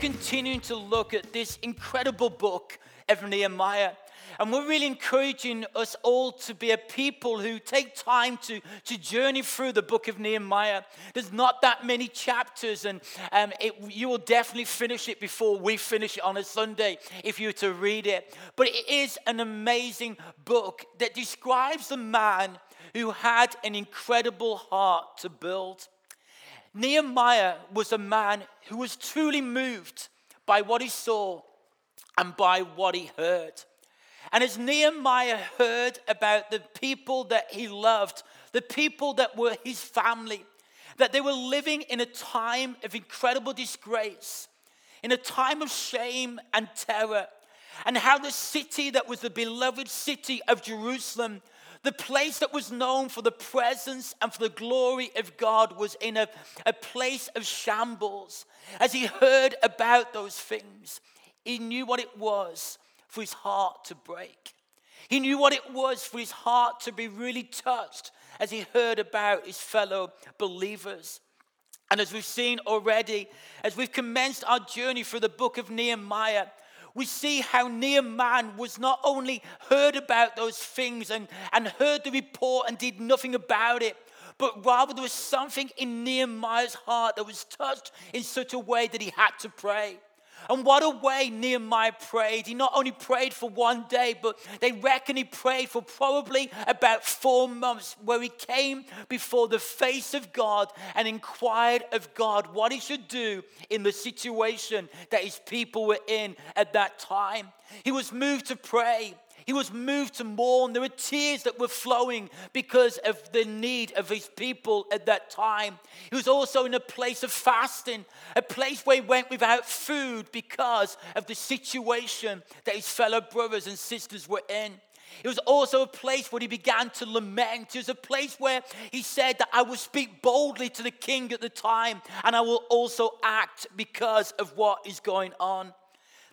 continuing to look at this incredible book of Nehemiah. And we're really encouraging us all to be a people who take time to journey through the book of Nehemiah. There's not that many chapters, and you will definitely finish it before we finish it on a Sunday if you were to read it. But it is an amazing book that describes a man who had an incredible heart to build. Nehemiah was a man who was truly moved by what he saw and by what he heard. And as Nehemiah heard about the people that he loved, the people that were his family, that they were living in a time of incredible disgrace, in a time of shame and terror, and how the city that was the beloved city of Jerusalem, the place that was known for the presence and for the glory of God, was in a place of shambles. As he heard about those things, he knew what it was for his heart to break. He knew what it was for his heart to be really touched as he heard about his fellow believers. And as we've seen already, as we've commenced our journey through the book of Nehemiah, we see how Nehemiah was not only heard about those things and heard the report and did nothing about it, but rather there was something in Nehemiah's heart that was touched in such a way that he had to pray. And what a way Nehemiah prayed. He not only prayed for one day, but they reckon he prayed for probably about 4 months, where he came before the face of God and inquired of God what he should do in the situation that his people were in at that time. He was moved to pray. He was moved to mourn. There were tears that were flowing because of the need of his people at that time. He was also in a place of fasting, a place where he went without food because of the situation that his fellow brothers and sisters were in. It was also a place where he began to lament. It was a place where he said that I will speak boldly to the king at the time, and I will also act because of what is going on.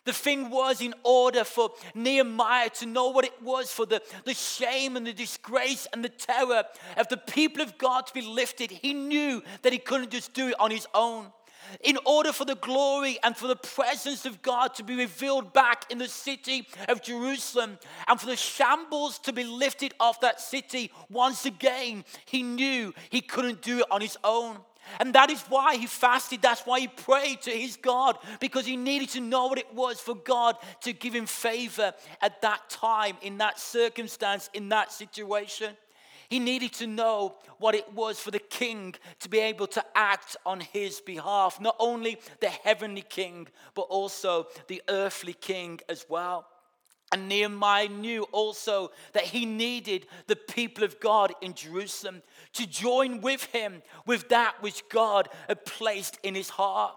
The thing was, in order for Nehemiah to know what it was for the shame and the disgrace and the terror of the people of God to be lifted, he knew that he couldn't just do it on his own. In order for the glory and for the presence of God to be revealed back in the city of Jerusalem, and for the shambles to be lifted off that city once again, he knew he couldn't do it on his own. And that is why he fasted. That's why he prayed to his God, because he needed to know what it was for God to give him favor at that time, in that circumstance, in that situation. He needed to know what it was for the king to be able to act on his behalf, not only the heavenly king, but also the earthly king as well. And Nehemiah knew also that he needed the people of God in Jerusalem to join with him with that which God had placed in his heart.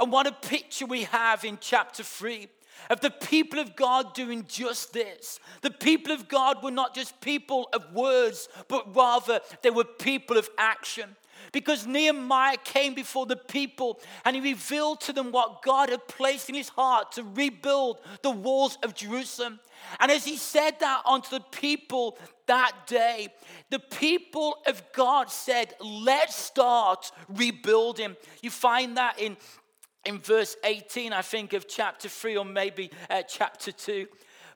And what a picture we have in chapter 3 of the people of God doing just this. The people of God were not just people of words, but rather they were people of action. Because Nehemiah came before the people and he revealed to them what God had placed in his heart to rebuild the walls of Jerusalem. And as he said that unto the people that day, the people of God said, let's start rebuilding. You find that in verse 18, I think, of chapter 3, or maybe chapter 2.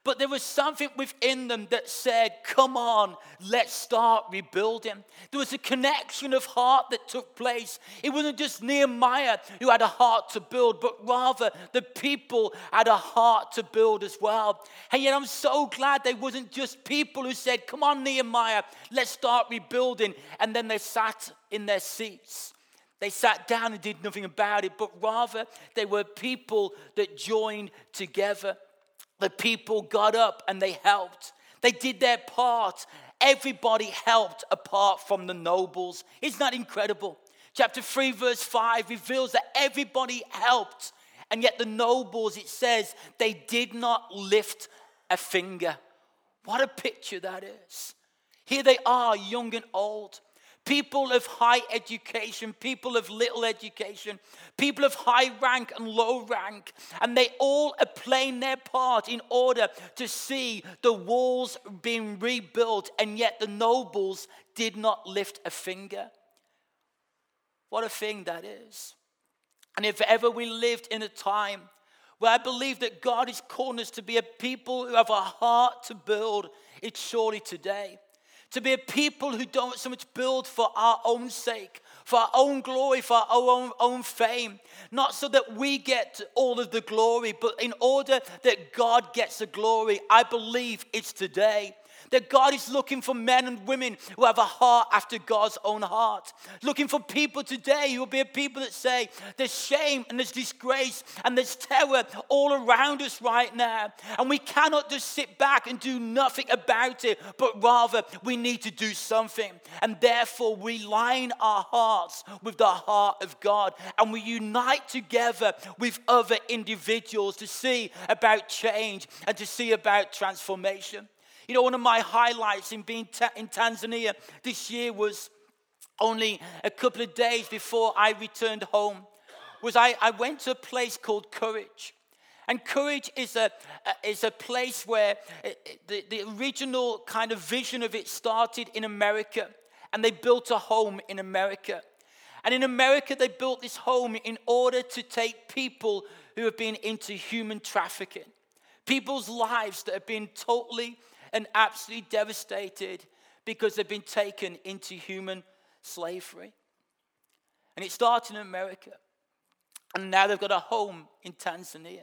But there was something within them that said, come on, let's start rebuilding. There was a connection of heart that took place. It wasn't just Nehemiah who had a heart to build, but rather the people had a heart to build as well. And yet I'm so glad they wasn't just people who said, come on, Nehemiah, let's start rebuilding. And then they sat in their seats. They sat down and did nothing about it, but rather they were people that joined together. The people got up and they helped. They did their part. Everybody helped apart from the nobles. Isn't that incredible? Chapter 3, verse 5 reveals that everybody helped. And yet the nobles, it says, they did not lift a finger. What a picture that is. Here they are, young and old. People of high education, people of little education, people of high rank and low rank. And they all are playing their part in order to see the walls being rebuilt. And yet the nobles did not lift a finger. What a thing that is. And if ever we lived in a time where I believe that God is calling us to be a people who have a heart to build, it's surely today. To be a people who don't so much build for our own sake, for our own glory, for our own fame. Not so that we get all of the glory, but in order that God gets the glory. I believe it's today. That God is looking for men and women who have a heart after God's own heart. Looking for people today who will be a people that say, there's shame and there's disgrace and there's terror all around us right now. And we cannot just sit back and do nothing about it, but rather we need to do something. And therefore we line our hearts with the heart of God. And we unite together with other individuals to see about change and to see about transformation. You know, one of my highlights in being in Tanzania this year was only a couple of days before I returned home, was I went to a place called Courage. And Courage is a place where the original kind of vision of it started in America, and they built a home in America. And in America, they built this home in order to take people who have been into human trafficking, people's lives that have been totally and absolutely devastated because they've been taken into human slavery. And it started in America. And now they've got a home in Tanzania.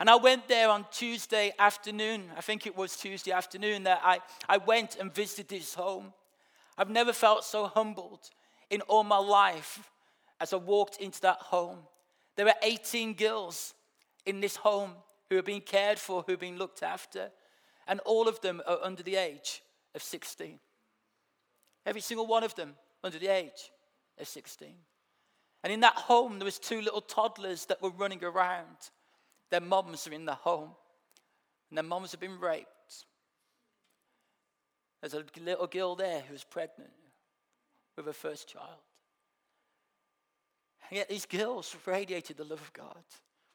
And I went there on Tuesday afternoon. I think it was Tuesday afternoon that I went and visited this home. I've never felt so humbled in all my life as I walked into that home. There were 18 girls in this home who have been cared for, who have been looked after. And all of them are under the age of 16. Every single one of them under the age of 16. And in that home, there was two little toddlers that were running around. Their moms are in the home. And their moms have been raped. There's a little girl there who was pregnant with her first child. And yet these girls radiated the love of God.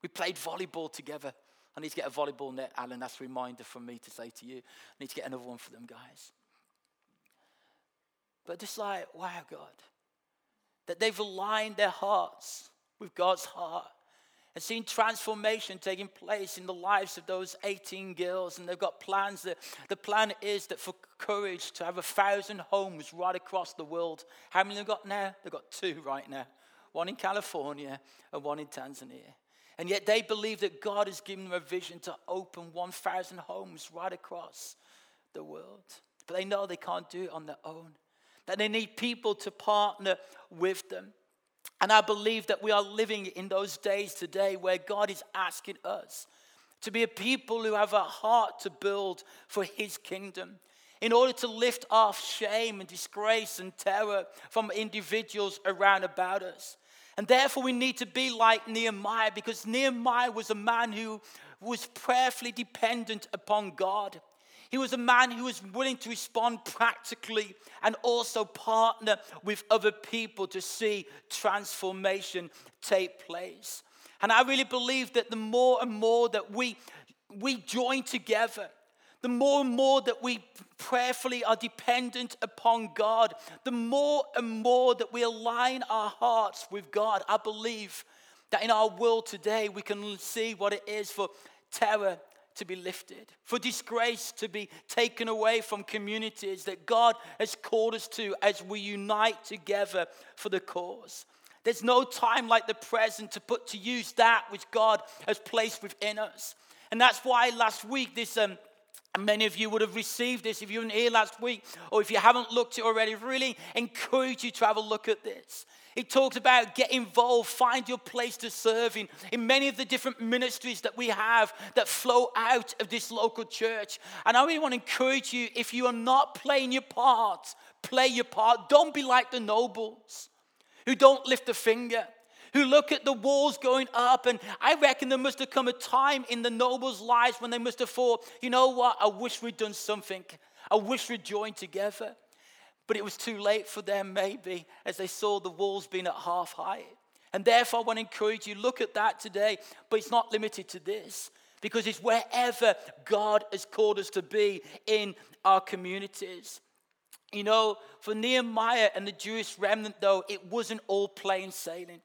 We played volleyball together. I need to get a volleyball net, Alan. That's a reminder from me to say to you. I need to get another one for them, guys. But just like, wow, God. That they've aligned their hearts with God's heart and seen transformation taking place in the lives of those 18 girls. And they've got plans. The plan is that for Courage to have 1,000 homes right across the world. How many have they got now? They've got two right now. One in California and one in Tanzania. And yet they believe that God has given them a vision to open 1,000 homes right across the world. But they know they can't do it on their own. That they need people to partner with them. And I believe that we are living in those days today where God is asking us to be a people who have a heart to build for His kingdom. In order to lift off shame and disgrace and terror from individuals around about us. And therefore we need to be like Nehemiah, because Nehemiah was a man who was prayerfully dependent upon God. He was a man who was willing to respond practically and also partner with other people to see transformation take place. And I really believe that the more and more that we join together, the more and more that we prayerfully are dependent upon God, the more and more that we align our hearts with God, I believe that in our world today we can see what it is for terror to be lifted, for disgrace to be taken away from communities that God has called us to as we unite together for the cause. There's no time like the present to put to use that which God has placed within us. And that's why last week this many of you would have received this if you weren't here last week, or if you haven't looked at it already, really encourage you to have a look at this. It talks about get involved, find your place to serve in many of the different ministries that we have that flow out of this local church. And I really want to encourage you, if you are not playing your part, play your part. Don't be like the nobles who don't lift a finger, who look at the walls going up. And I reckon there must have come a time in the nobles' lives when they must have thought, you know what, I wish we'd done something. I wish we'd joined together. But it was too late for them maybe as they saw the walls being at half height. And therefore I want to encourage you, look at that today, but it's not limited to this. Because it's wherever God has called us to be in our communities. You know, for Nehemiah and the Jewish remnant though, it wasn't all plain sailing.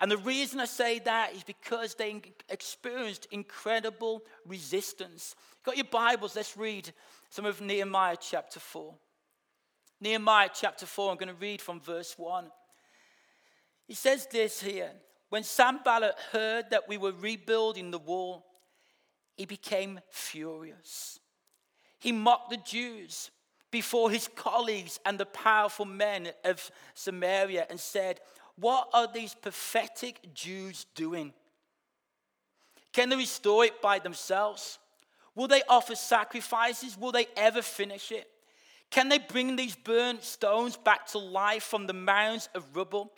And the reason I say that is because they experienced incredible resistance. Got your Bibles? Let's read some of Nehemiah chapter 4. Nehemiah chapter 4, I'm going to read from verse 1. He says this here. When Sanballat heard that we were rebuilding the wall, he became furious. He mocked the Jews before his colleagues and the powerful men of Samaria and said, "What are these pathetic Jews doing? Can they restore it by themselves? Will they offer sacrifices? Will they ever finish it? Can they bring these burnt stones back to life from the mounds of rubble?"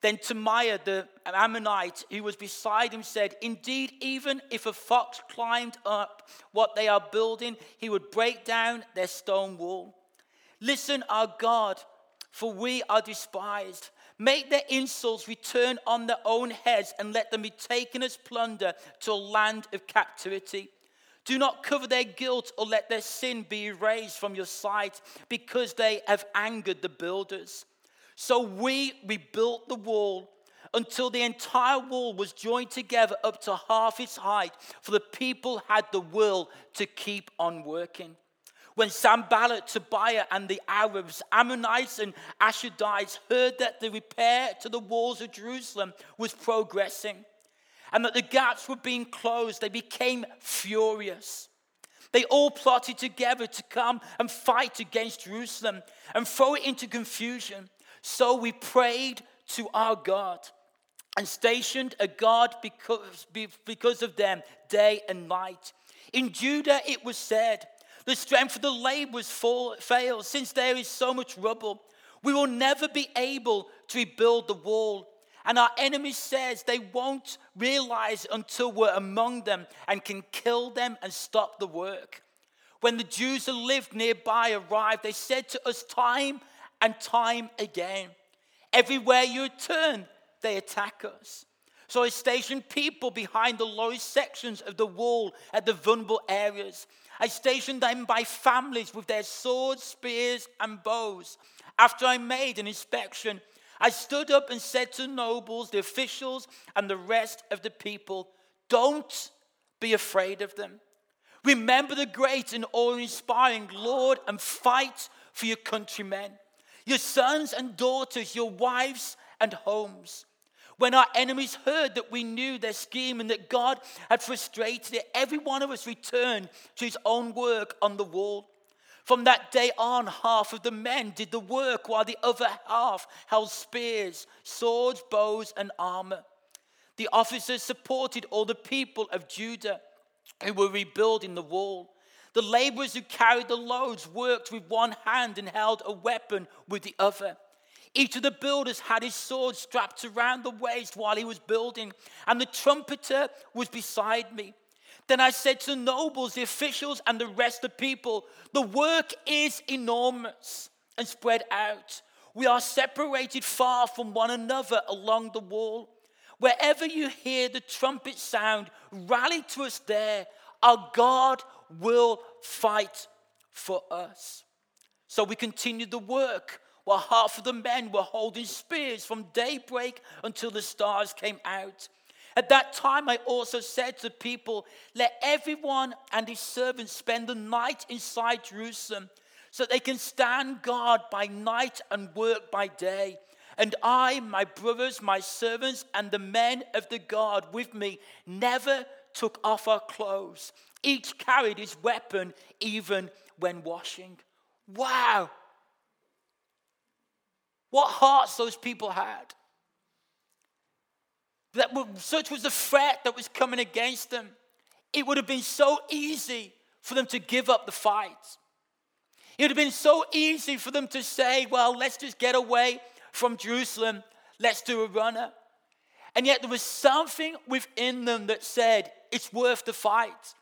Then Tamiah, the Ammonite, who was beside him, said, "Indeed, even if a fox climbed up what they are building, he would break down their stone wall. Listen, our God, for we are despised. Make their insults return on their own heads and let them be taken as plunder to a land of captivity. Do not cover their guilt or let their sin be erased from your sight because they have angered the builders." So we rebuilt the wall until the entire wall was joined together up to half its height, for the people had the will to keep on working. When Sanballat, Tobiah, and the Arabs, Ammonites, and Ashadites heard that the repair to the walls of Jerusalem was progressing and that the gaps were being closed, they became furious. They all plotted together to come and fight against Jerusalem and throw it into confusion. So we prayed to our God and stationed a guard because of them day and night. In Judah it was said, "The strength of the laborers fails, since there is so much rubble. We will never be able to rebuild the wall." And our enemy says they won't realize until we're among them and can kill them and stop the work. When the Jews who lived nearby arrived, they said to us time and time again, "Everywhere you turn, they attack us." So I stationed people behind the lowest sections of the wall at the vulnerable areas. I stationed them by families with their swords, spears, and bows. After I made an inspection, I stood up and said to nobles, the officials, and the rest of the people, "Don't be afraid of them. Remember the great and awe-inspiring Lord and fight for your countrymen, your sons and daughters, your wives and homes." When our enemies heard that we knew their scheme and that God had frustrated it, every one of us returned to his own work on the wall. From that day on, half of the men did the work, while the other half held spears, swords, bows, and armor. The officers supported all the people of Judah who were rebuilding the wall. The laborers who carried the loads worked with one hand and held a weapon with the other. Each of the builders had his sword strapped around the waist while he was building, and the trumpeter was beside me. Then I said to the nobles, the officials, and the rest of the people, "The work is enormous and spread out. We are separated far from one another along the wall. Wherever you hear the trumpet sound, rally to us there. Our God will fight for us." So we continued the work while half of the men were holding spears from daybreak until the stars came out. At that time, I also said to the people, "Let everyone and his servant spend the night inside Jerusalem so they can stand guard by night and work by day. And I, my brothers, my servants, and the men of the guard with me never took off our clothes. Each carried his weapon even when washing." Wow! What hearts those people had. That such was the threat that was coming against them. It would have been so easy for them to give up the fight. It would have been so easy for them to say, "Well, let's just get away from Jerusalem. Let's do a runner." And yet there was something within them that said, "It's worth the fight."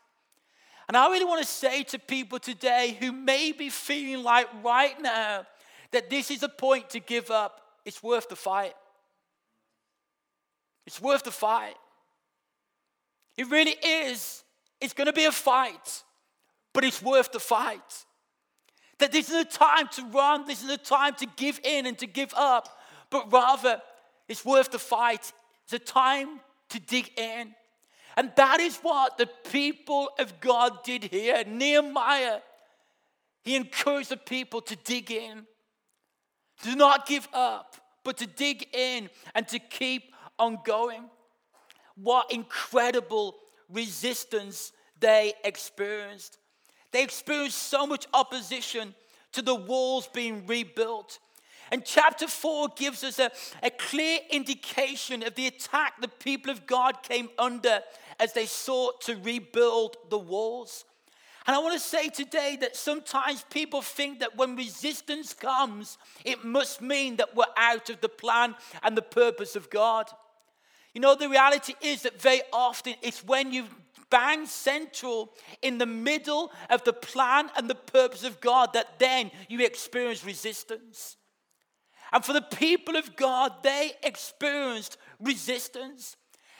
And I really want to say to people today who may be feeling like right now that this is a point to give up, it's worth the fight. It's worth the fight. It really is. It's going to be a fight, but it's worth the fight. That this isn't a time to run, this isn't a time to give in and to give up, but rather it's worth the fight. It's a time to dig in. And that is what the people of God did here. Nehemiah, he encouraged the people to dig in. Do not give up, but to dig in and to keep on going. What incredible resistance they experienced. They experienced so much opposition to the walls being rebuilt. And chapter 4 gives us a clear indication of the attack the people of God came under as they sought to rebuild the walls. And I want to say today that sometimes people think that when resistance comes, it must mean that we're out of the plan and the purpose of God. You know, the reality is that very often it's when you bang central in the middle of the plan and the purpose of God that then you experience resistance. And for the people of God, they experienced resistance.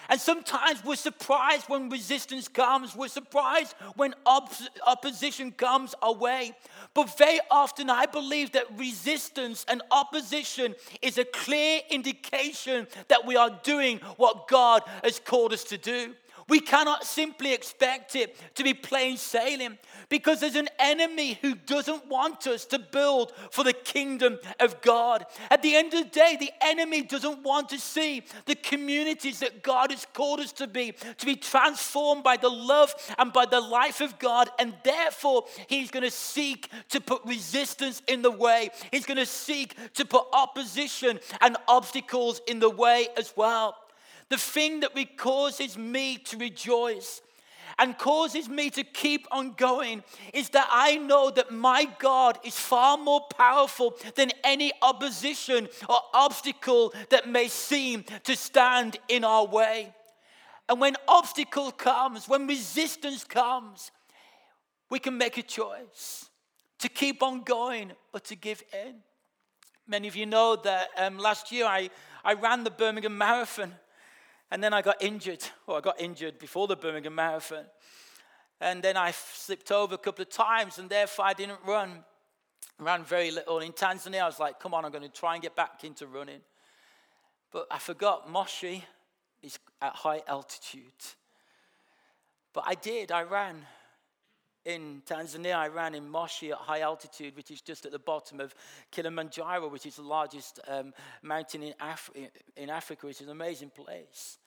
And sometimes we're surprised when resistance comes. We're surprised when opposition comes our way. But very often I believe that resistance and opposition is a clear indication that we are doing what God has called us to do. We cannot simply expect it to be plain sailing because there's an enemy who doesn't want us to build for the kingdom of God. At the end of the day, the enemy doesn't want to see the communities that God has called us to be transformed by the love and by the life of God. And therefore, he's going to seek to put resistance in the way. He's going to seek to put opposition and obstacles in the way as well. The thing that causes me to rejoice and causes me to keep on going is that I know that my God is far more powerful than any opposition or obstacle that may seem to stand in our way. And when obstacle comes, when resistance comes, we can make a choice to keep on going or to give in. Many of you know that last year I ran the Birmingham Marathon. And then I got injured. Well, I got injured before the Birmingham Marathon. And then I slipped over a couple of times, and therefore I didn't run. I ran very little. In Tanzania, I was like, come on, I'm going to try and get back into running. But I forgot Moshi is at high altitude. But I did. I ran in Tanzania. I ran in Moshi at high altitude, which is just at the bottom of Kilimanjaro, which is the largest mountain in Africa, which is an amazing place.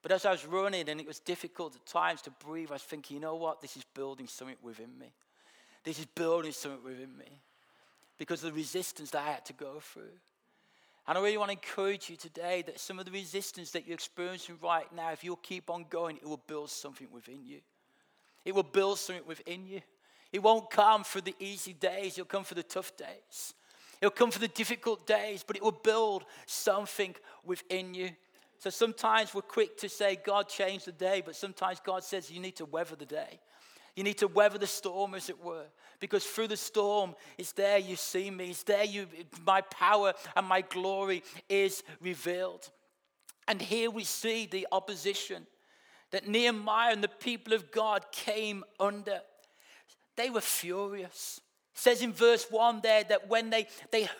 But as I was running, and it was difficult at times to breathe, I was thinking, you know what? This is building something within me. This is building something within me because of the resistance that I had to go through. And I really want to encourage you today that some of the resistance that you're experiencing right now, if you'll keep on going, it will build something within you. It will build something within you. It won't come for the easy days. It'll come for the tough days. It'll come for the difficult days, but it will build something within you. So sometimes we're quick to say, God changed the day, but sometimes God says you need to weather the day. You need to weather the storm, as it were, because through the storm, it's there you see me. It's there my power and my glory is revealed. And here we see the opposition that Nehemiah and the people of God came under. They were furious. It says in verse 1 there that when they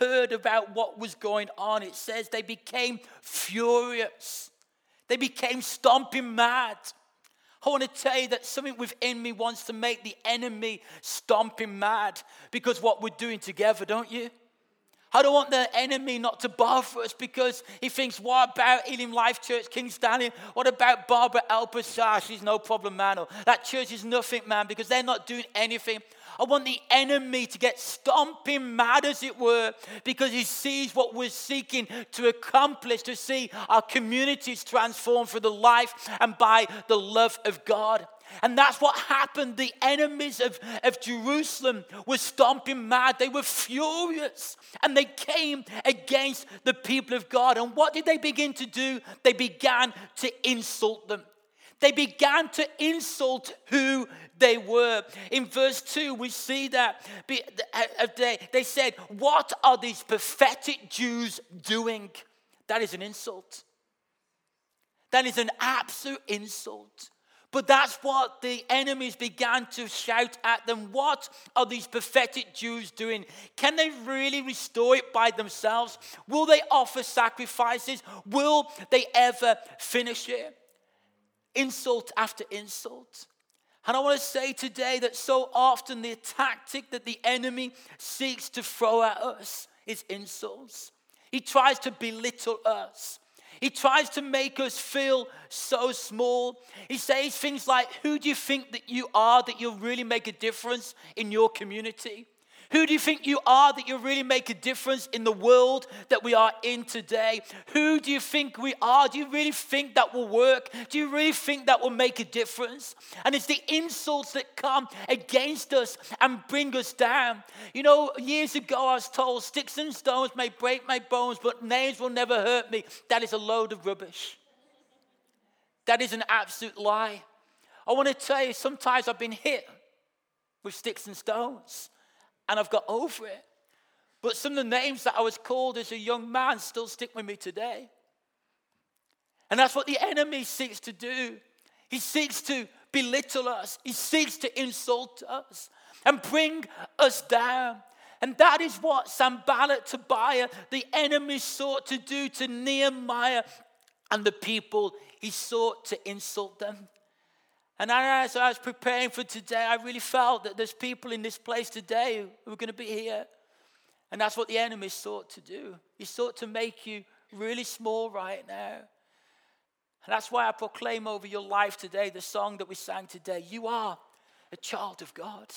heard about what was going on, it says they became furious. They became stomping mad. I want to tell you that something within me wants to make the enemy stomping mad because what we're doing together, don't you? I don't want the enemy not to bother us because he thinks, what about Elim Life Church, Kingstanding? What about Barbara Alpers? She's no problem, man. Or that church is nothing, man, because they're not doing anything. I want the enemy to get stomping mad, as it were, because he sees what we're seeking to accomplish, to see our communities transformed through the life and by the love of God. And that's what happened. The enemies of Jerusalem were stomping mad. They were furious. And they came against the people of God. And what did they begin to do? They began to insult them. They began to insult who they were. In verse 2, we see that. They said, what are these pathetic Jews doing? That is an insult. That is an absolute insult. But that's what the enemies began to shout at them. What are these pathetic Jews doing? Can they really restore it by themselves? Will they offer sacrifices? Will they ever finish it? Insult after insult. And I want to say today that so often the tactic that the enemy seeks to throw at us is insults. He tries to belittle us. He tries to make us feel so small. He says things like, who do you think that you are that you'll really make a difference in your community? Who do you think you are that you'll really make a difference in the world that we are in today? Who do you think we are? Do you really think that will work? Do you really think that will make a difference? And it's the insults that come against us and bring us down. You know, years ago I was told, sticks and stones may break my bones, but names will never hurt me. That is a load of rubbish. That is an absolute lie. I want to tell you, sometimes I've been hit with sticks and stones. And I've got over it. But some of the names that I was called as a young man still stick with me today. And that's what the enemy seeks to do. He seeks to belittle us. He seeks to insult us and bring us down. And that is what Sanballat, Tobiah, the enemy sought to do to Nehemiah and the people. He sought to insult them. And as I was preparing for today, I really felt that there's people in this place today who are going to be here. And that's what the enemy sought to do. He sought to make you really small right now. And that's why I proclaim over your life today the song that we sang today. You are a child of God.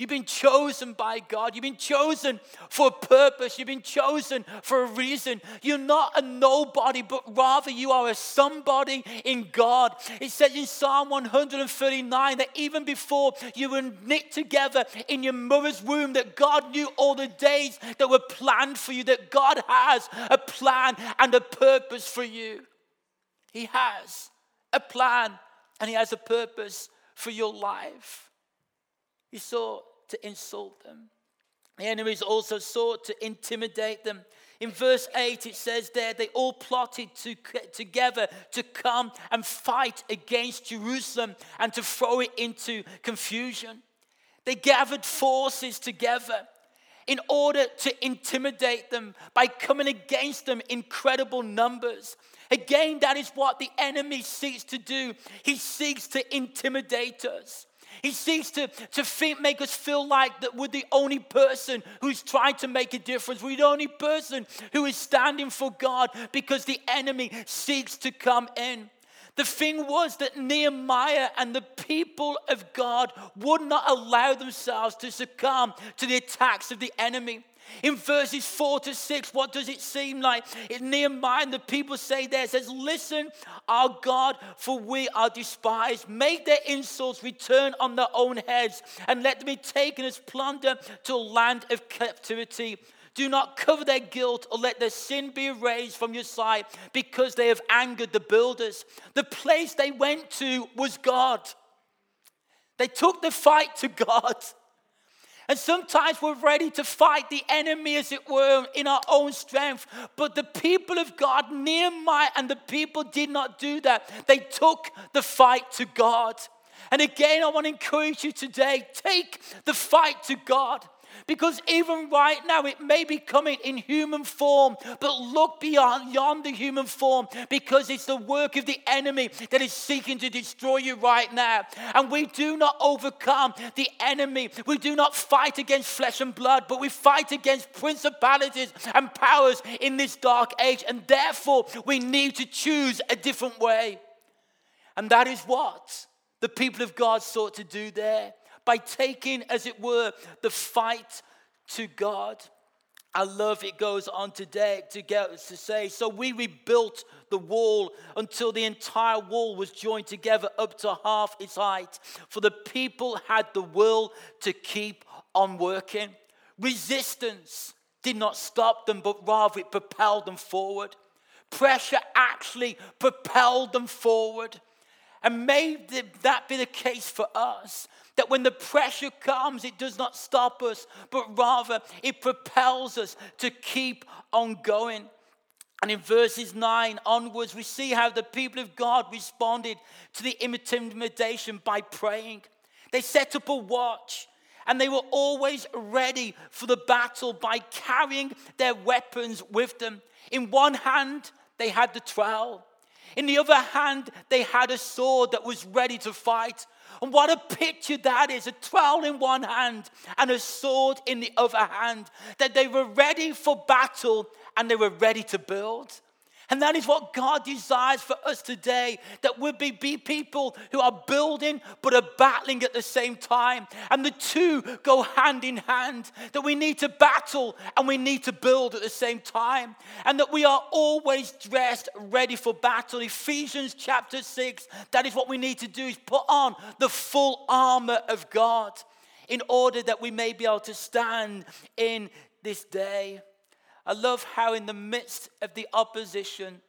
You've been chosen by God. You've been chosen for a purpose. You've been chosen for a reason. You're not a nobody, but rather you are a somebody in God. It says in Psalm 139 that even before you were knit together in your mother's womb, that God knew all the days that were planned for you, that God has a plan and a purpose for you. He has a plan and he has a purpose for your life. He sought to insult them. The enemies also sought to intimidate them. In verse 8 it says there, they all plotted together to come and fight against Jerusalem and to throw it into confusion. They gathered forces together in order to intimidate them by coming against them in incredible numbers. Again, that is what the enemy seeks to do. He seeks to intimidate us. He seeks to make us feel like that we're the only person who's trying to make a difference. We're the only person who is standing for God because the enemy seeks to come in. The thing was that Nehemiah and the people of God would not allow themselves to succumb to the attacks of the enemy. In verses 4 to 6, what does it seem like? In Nehemiah, the people say there, it says, listen, our God, for we are despised. Make their insults return on their own heads, and let them be taken as plunder to a land of captivity. Do not cover their guilt or let their sin be erased from your sight, because they have angered the builders. The place they went to was God. They took the fight to God. And sometimes we're ready to fight the enemy, as it were, in our own strength. But the people of God, Nehemiah and the people, did not do that. They took the fight to God. And again, I want to encourage you today, take the fight to God. Because even right now, it may be coming in human form, but look beyond the human form, because it's the work of the enemy that is seeking to destroy you right now. And we do not overcome the enemy. We do not fight against flesh and blood, but we fight against principalities and powers in this dark age. And therefore, we need to choose a different way. And that is what the people of God sought to do there, by taking, as it were, the fight to God. I love it goes on today to say, so we rebuilt the wall until the entire wall was joined together up to half its height, for the people had the will to keep on working. Resistance did not stop them, but rather it propelled them forward. Pressure actually propelled them forward. And may that be the case for us, that when the pressure comes, it does not stop us, but rather it propels us to keep on going. And in verses 9 onwards, we see how the people of God responded to the intimidation by praying. They set up a watch, and they were always ready for the battle by carrying their weapons with them. In one hand, they had the trowel. In the other hand, they had a sword that was ready to fight. And what a picture that is, a trowel in one hand and a sword in the other hand. That they were ready for battle and they were ready to build. And that is what God desires for us today, that we'll be people who are building but are battling at the same time. And the two go hand in hand, that we need to battle and we need to build at the same time. And that we are always dressed ready for battle. Ephesians chapter 6, that is what we need to do, is put on the full armor of God in order that we may be able to stand in this day. I love how in the midst of the opposition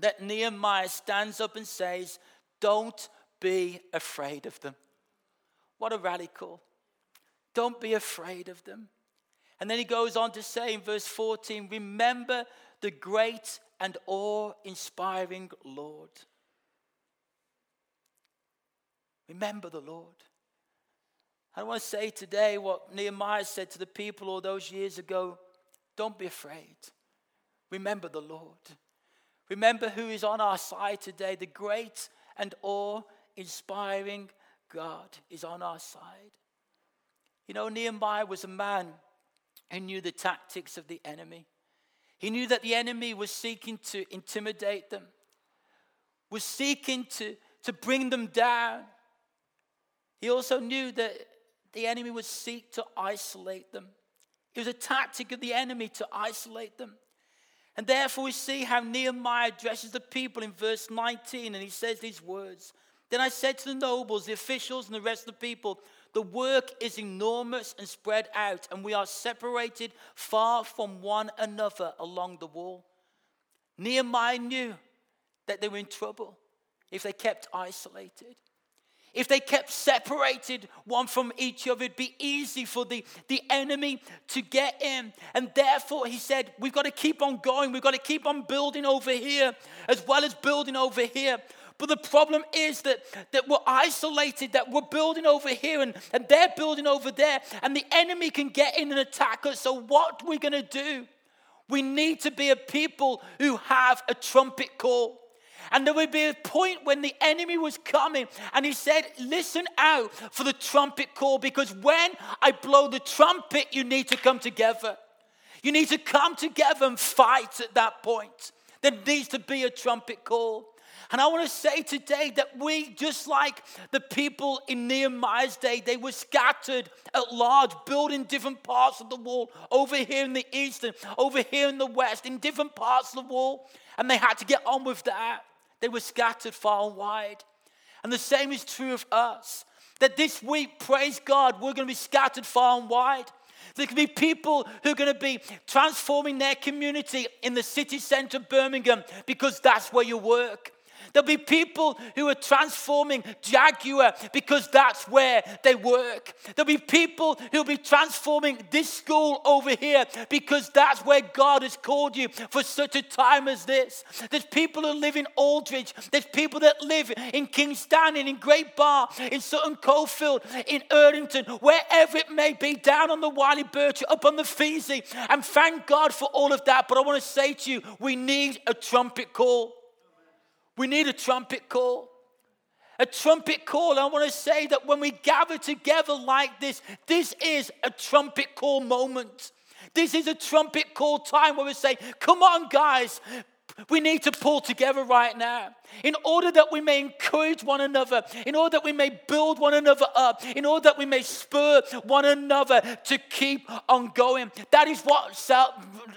that Nehemiah stands up and says, don't be afraid of them. What a radical. Don't be afraid of them. And then he goes on to say in verse 14, remember the great and awe-inspiring Lord. Remember the Lord. I want to say today what Nehemiah said to the people all those years ago. Don't be afraid. Remember the Lord. Remember who is on our side today. The great and awe-inspiring God is on our side. You know, Nehemiah was a man who knew the tactics of the enemy. He knew that the enemy was seeking to intimidate them, was seeking to bring them down. He also knew that the enemy would seek to isolate them. It was a tactic of the enemy to isolate them. And therefore we see how Nehemiah addresses the people in verse 19. And he says these words. Then I said to the nobles, the officials, and the rest of the people, the work is enormous and spread out. And we are separated far from one another along the wall. Nehemiah knew that they were in trouble if they kept isolated. If they kept separated one from each other, it'd be easy for the enemy to get in. And therefore, he said, we've got to keep on going. We've got to keep on building over here as well as building over here. But the problem is that we're isolated, that we're building over here and they're building over there. And the enemy can get in and attack us. So what are we going to do? We need to be a people who have a trumpet call. And there would be a point when the enemy was coming and he said, listen out for the trumpet call, because when I blow the trumpet, you need to come together. You need to come together and fight at that point. There needs to be a trumpet call. And I want to say today that we, just like the people in Nehemiah's day, they were scattered at large, building different parts of the wall, over here in the east and over here in the west, in different parts of the wall. And they had to get on with that. They were scattered far and wide. And the same is true of us. That this week, praise God, we're going to be scattered far and wide. There can be people who are going to be transforming their community in the city centre of Birmingham, because that's where you work. There'll be people who are transforming Jaguar because that's where they work. There'll be people who'll be transforming this school over here because that's where God has called you for such a time as this. There's people who live in Aldridge. There's people that live in Kingstanding, in Great Barr, in Sutton Coldfield, in Erdington, wherever it may be, down on the Wiley Birch, up on the Feezy. And thank God for all of that. But I want to say to you, we need a trumpet call. We need a trumpet call. A trumpet call. I want to say that when we gather together like this, this is a trumpet call moment. This is a trumpet call time where we say, come on, guys. We need to pull together right now in order that we may encourage one another, in order that we may build one another up, in order that we may spur one another to keep on going. That is what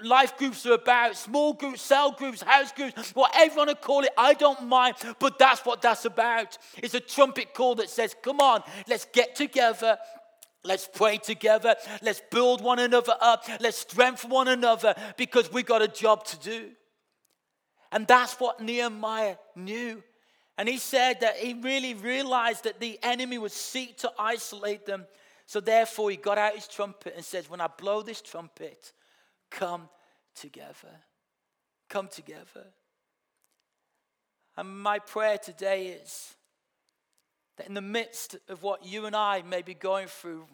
life groups are about. Small groups, cell groups, house groups, whatever you want to call it, I don't mind, but that's what that's about. It's a trumpet call that says, come on, let's get together. Let's pray together. Let's build one another up. Let's strengthen one another, because we got a job to do. And that's what Nehemiah knew. And he said that he really realized that the enemy would seek to isolate them. So therefore, he got out his trumpet and says, when I blow this trumpet, come together. come together. And my prayer today is that in the midst of what you and I may be going through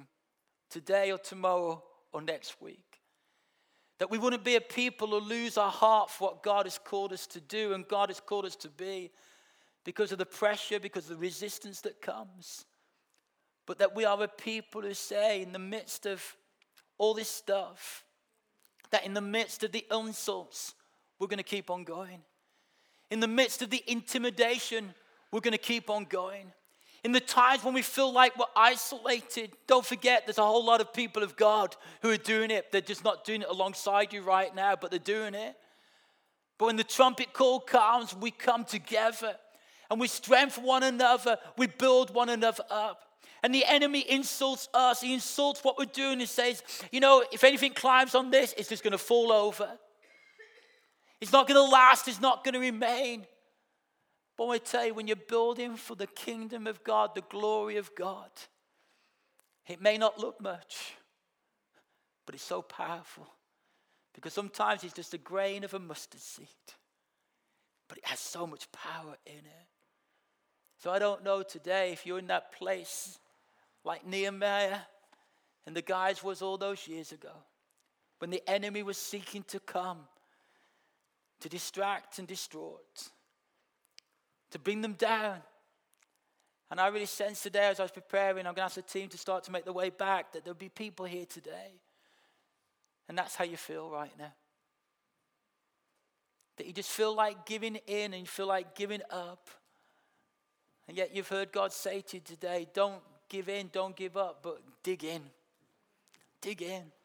today or tomorrow or next week, that we wouldn't be a people who lose our heart for what God has called us to do and God has called us to be because of the pressure, because of the resistance that comes. But that we are a people who say, in the midst of all this stuff, that in the midst of the insults, we're going to keep on going. In the midst of the intimidation, we're going to keep on going. In the times when we feel like we're isolated, don't forget there's a whole lot of people of God who are doing it. They're just not doing it alongside you right now, but they're doing it. But when the trumpet call comes, we come together and we strengthen one another. We build one another up. And the enemy insults us. He insults what we're doing and says, you know, if anything climbs on this, it's just going to fall over. It's not going to last. It's not going to remain. But I tell you, when you're building for the kingdom of God, the glory of God, it may not look much, but it's so powerful. Because sometimes it's just a grain of a mustard seed, but it has so much power in it. So I don't know today if you're in that place like Nehemiah and the guys was all those years ago, when the enemy was seeking to come to distract and distort, to bring them down. And I really sense today, as I was preparing, I'm going to ask the team to start to make their way back, that there'll be people here today. And that's how you feel right now. That you just feel like giving in and you feel like giving up. And yet you've heard God say to you today, don't give in, don't give up, but dig in. Dig in.